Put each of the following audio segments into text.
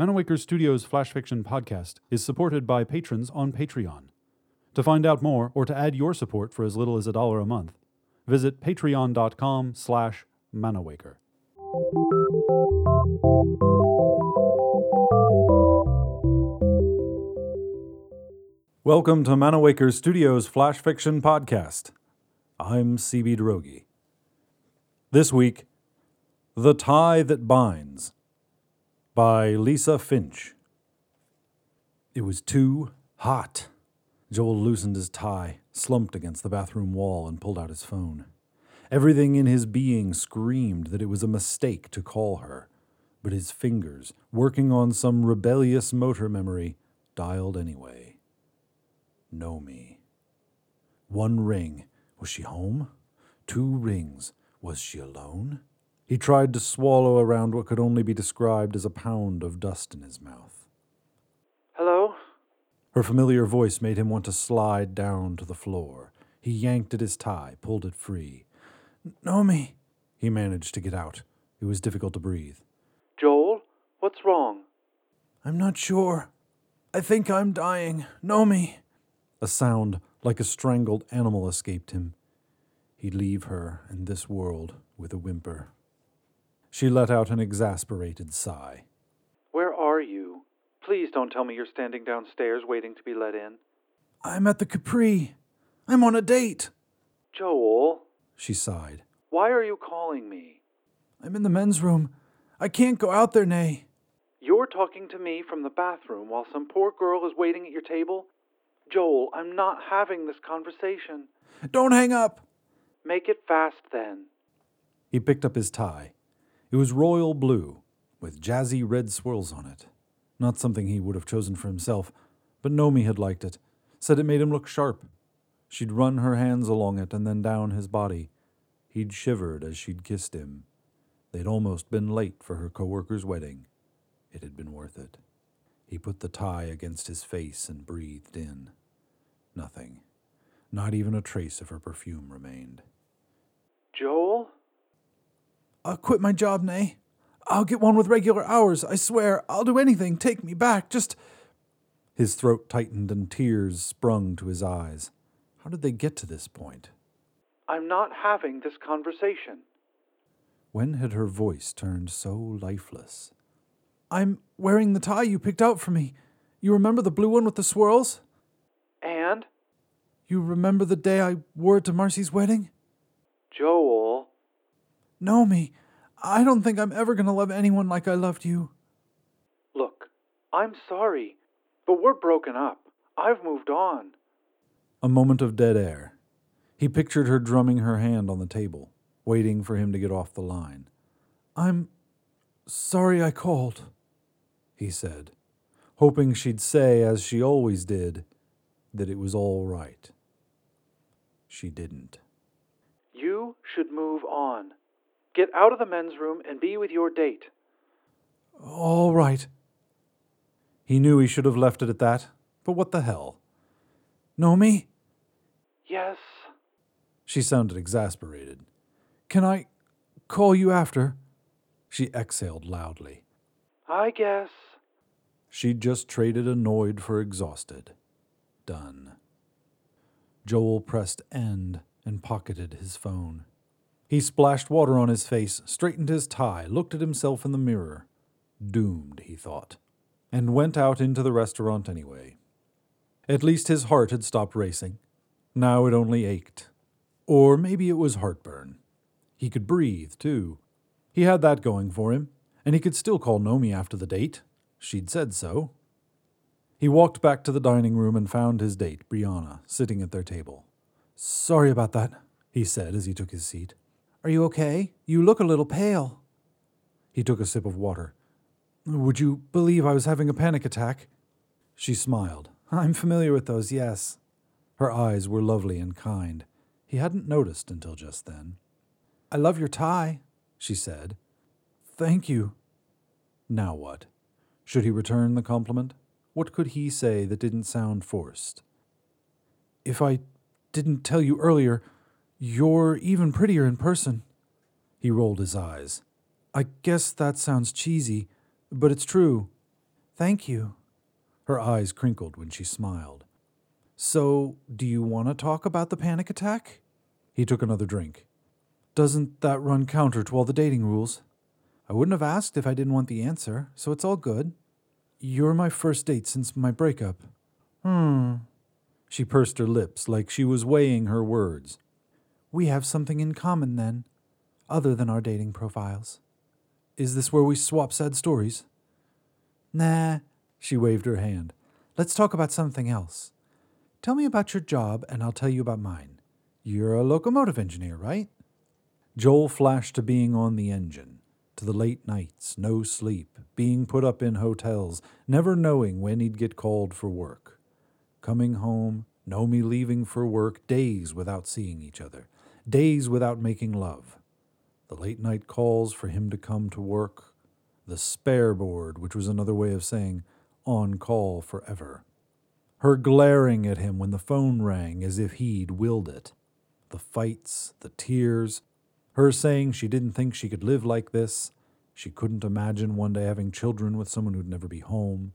Manawaker Studios Flash Fiction Podcast is supported by patrons on Patreon. To find out more or to add your support for as little as $1 a month, visit patreon.com/Manawaker. Welcome to Manawaker Studios Flash Fiction Podcast. I'm C.B. Droege. This week, The Tie That Binds by Lisa Finch. It was too hot. Joel loosened his tie, slumped against the bathroom wall, and pulled out his phone. Everything in his being screamed that it was a mistake to call her, but his fingers, working on some rebellious motor memory, dialed anyway. Nomi. One ring. Was she home? Two rings. Was she alone? He tried to swallow around what could only be described as a pound of dust in his mouth. Hello? Her familiar voice made him want to slide down to the floor. He yanked at his tie, pulled it free. Nomi, he managed to get out. It was difficult to breathe. Joel, what's wrong? I'm not sure. I think I'm dying. Nomi. A sound like a strangled animal escaped him. He'd leave her and this world with a whimper. She let out an exasperated sigh. Where are you? Please don't tell me you're standing downstairs waiting to be let in. I'm at the Capri. I'm on a date. Joel, she sighed. Why are you calling me? I'm in the men's room. I can't go out there, Nay. You're talking to me from the bathroom while some poor girl is waiting at your table? Joel, I'm not having this conversation. Don't hang up. Make it fast, then. He picked up his tie. It was royal blue, with jazzy red swirls on it. Not something he would have chosen for himself, but Nomi had liked it, said it made him look sharp. She'd run her hands along it and then down his body. He'd shivered as she'd kissed him. They'd almost been late for her co-worker's wedding. It had been worth it. He put the tie against his face and breathed in. Nothing. Not even a trace of her perfume remained. Joel? I'll quit my job, Nay. I'll get one with regular hours, I swear. I'll do anything. Take me back. Just... His throat tightened and tears sprung to his eyes. How did they get to this point? I'm not having this conversation. When had her voice turned so lifeless? I'm wearing the tie you picked out for me. You remember the blue one with the swirls? And? You remember the day I wore it to Marcy's wedding? Joel. Nomi, I don't think I'm ever going to love anyone like I loved you. Look, I'm sorry, but we're broken up. I've moved on. A moment of dead air. He pictured her drumming her hand on the table, waiting for him to get off the line. I'm sorry I called, he said, hoping she'd say, as she always did, that it was all right. She didn't. You should move on. Get out of the men's room and be with your date. All right. He knew he should have left it at that, but what the hell? Nomi? Yes. She sounded exasperated. Can I call you after? She exhaled loudly. I guess. She'd just traded annoyed for exhausted. Done. Joel pressed end and pocketed his phone. He splashed water on his face, straightened his tie, looked at himself in the mirror. Doomed, he thought, and went out into the restaurant anyway. At least his heart had stopped racing. Now it only ached. Or maybe it was heartburn. He could breathe, too. He had that going for him, and he could still call Nomi after the date. She'd said so. He walked back to the dining room and found his date, Brianna, sitting at their table. Sorry about that, he said as he took his seat. Are you okay? You look a little pale. He took a sip of water. Would you believe I was having a panic attack? She smiled. I'm familiar with those, yes. Her eyes were lovely and kind. He hadn't noticed until just then. I love your tie, she said. Thank you. Now what? Should he return the compliment? What could he say that didn't sound forced? If I didn't tell you earlier, you're even prettier in person. He rolled his eyes. I guess that sounds cheesy, but it's true. Thank you. Her eyes crinkled when she smiled. So, do you want to talk about the panic attack? He took another drink. Doesn't that run counter to all the dating rules? I wouldn't have asked if I didn't want the answer, so it's all good. You're my first date since my breakup. She pursed her lips like she was weighing her words. We have something in common then, other than our dating profiles. Is this where we swap sad stories? Nah, she waved her hand. Let's talk about something else. Tell me about your job and I'll tell you about mine. You're a locomotive engineer, right? Joel flashed to being on the engine, to the late nights, no sleep, being put up in hotels, never knowing when he'd get called for work. Coming home, Nomi leaving for work, days without seeing each other, days without making love. The late-night calls for him to come to work, the spare board, which was another way of saying on call forever. Her glaring at him when the phone rang as if he'd willed it. The fights, the tears, her saying she didn't think she could live like this, she couldn't imagine one day having children with someone who'd never be home.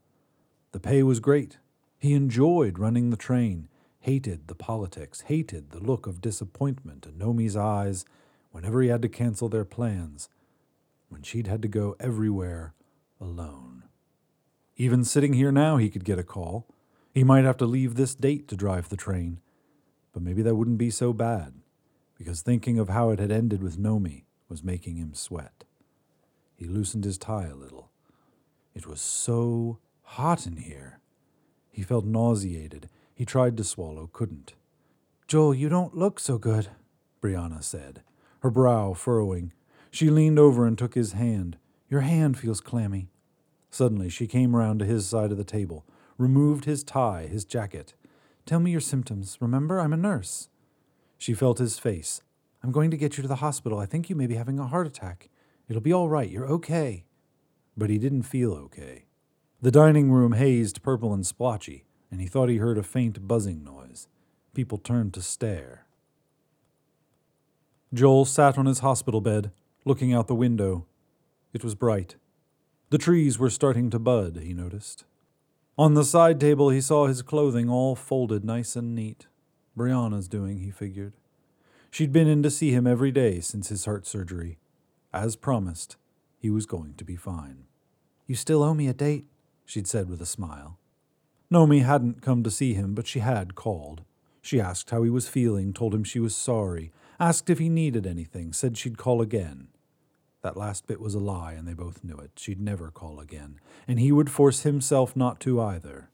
The pay was great. He enjoyed running the train, hated the politics, hated the look of disappointment in Nomi's eyes whenever he had to cancel their plans, when she'd had to go everywhere alone. Even sitting here now, he could get a call. He might have to leave this date to drive the train, but maybe that wouldn't be so bad, because thinking of how it had ended with Nomi was making him sweat. He loosened his tie a little. It was so hot in here. He felt nauseated. He tried to swallow, couldn't. Joel, you don't look so good, Brianna said, her brow furrowing. She leaned over and took his hand. Your hand feels clammy. Suddenly she came round to his side of the table, removed his tie, his jacket. Tell me your symptoms. Remember, I'm a nurse. She felt his face. I'm going to get you to the hospital. I think you may be having a heart attack. It'll be all right. You're okay. But he didn't feel okay. The dining room hazed purple and splotchy, and he thought he heard a faint buzzing noise. People turned to stare. Joel sat on his hospital bed, looking out the window. It was bright. The trees were starting to bud, he noticed. On the side table, he saw his clothing all folded nice and neat. Brianna's doing, he figured. She'd been in to see him every day since his heart surgery. As promised, he was going to be fine. You still owe me a date, she'd said with a smile. Nomi hadn't come to see him, but she had called. She asked how he was feeling, told him she was sorry, asked if he needed anything, said she'd call again. That last bit was a lie, and they both knew it. She'd never call again, and he would force himself not to either.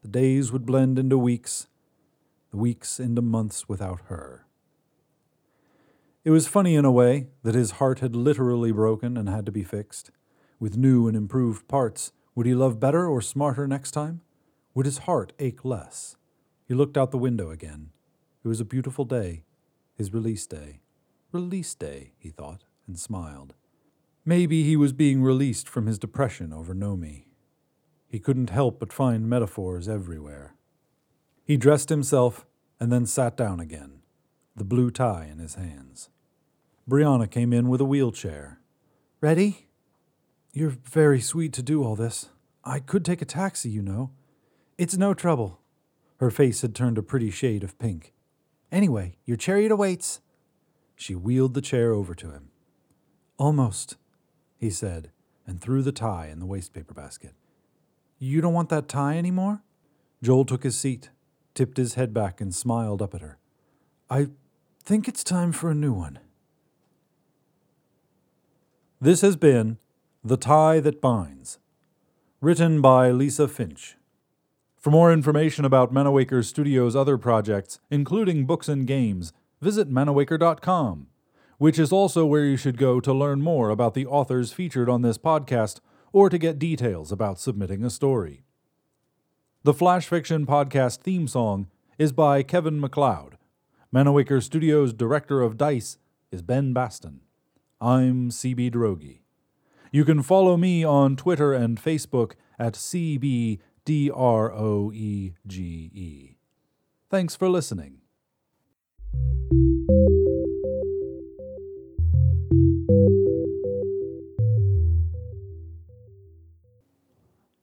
The days would blend into weeks, the weeks into months without her. It was funny in a way that his heart had literally broken and had to be fixed. With new and improved parts, would he love better or smarter next time? Would his heart ache less? He looked out the window again. It was a beautiful day, his release day. Release day, he thought, and smiled. Maybe he was being released from his depression over Nomi. He couldn't help but find metaphors everywhere. He dressed himself and then sat down again, the blue tie in his hands. Brianna came in with a wheelchair. Ready? You're very sweet to do all this. I could take a taxi, you know. It's no trouble. Her face had turned a pretty shade of pink. Anyway, your chariot awaits. She wheeled the chair over to him. Almost, he said, and threw the tie in the wastepaper basket. You don't want that tie anymore? Joel took his seat, tipped his head back, and smiled up at her. I think it's time for a new one. This has been The Tie That Binds, written by Lisa Finch. For more information about Manawaker Studios' other projects, including books and games, visit manawaker.com, which is also where you should go to learn more about the authors featured on this podcast or to get details about submitting a story. The Flash Fiction Podcast theme song is by Kevin MacLeod. Manawaker Studios' director of dice is Ben Bastin. I'm C.B. Droege. You can follow me on Twitter and Facebook at CBDROEGE. Thanks for listening.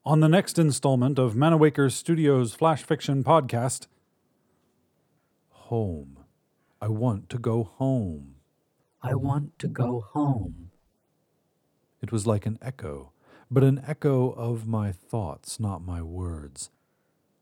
on the next installment of Manawaker Studios Flash Fiction Podcast, Home. I want to go home. I want to go home. It was like an echo, but an echo of my thoughts, not my words.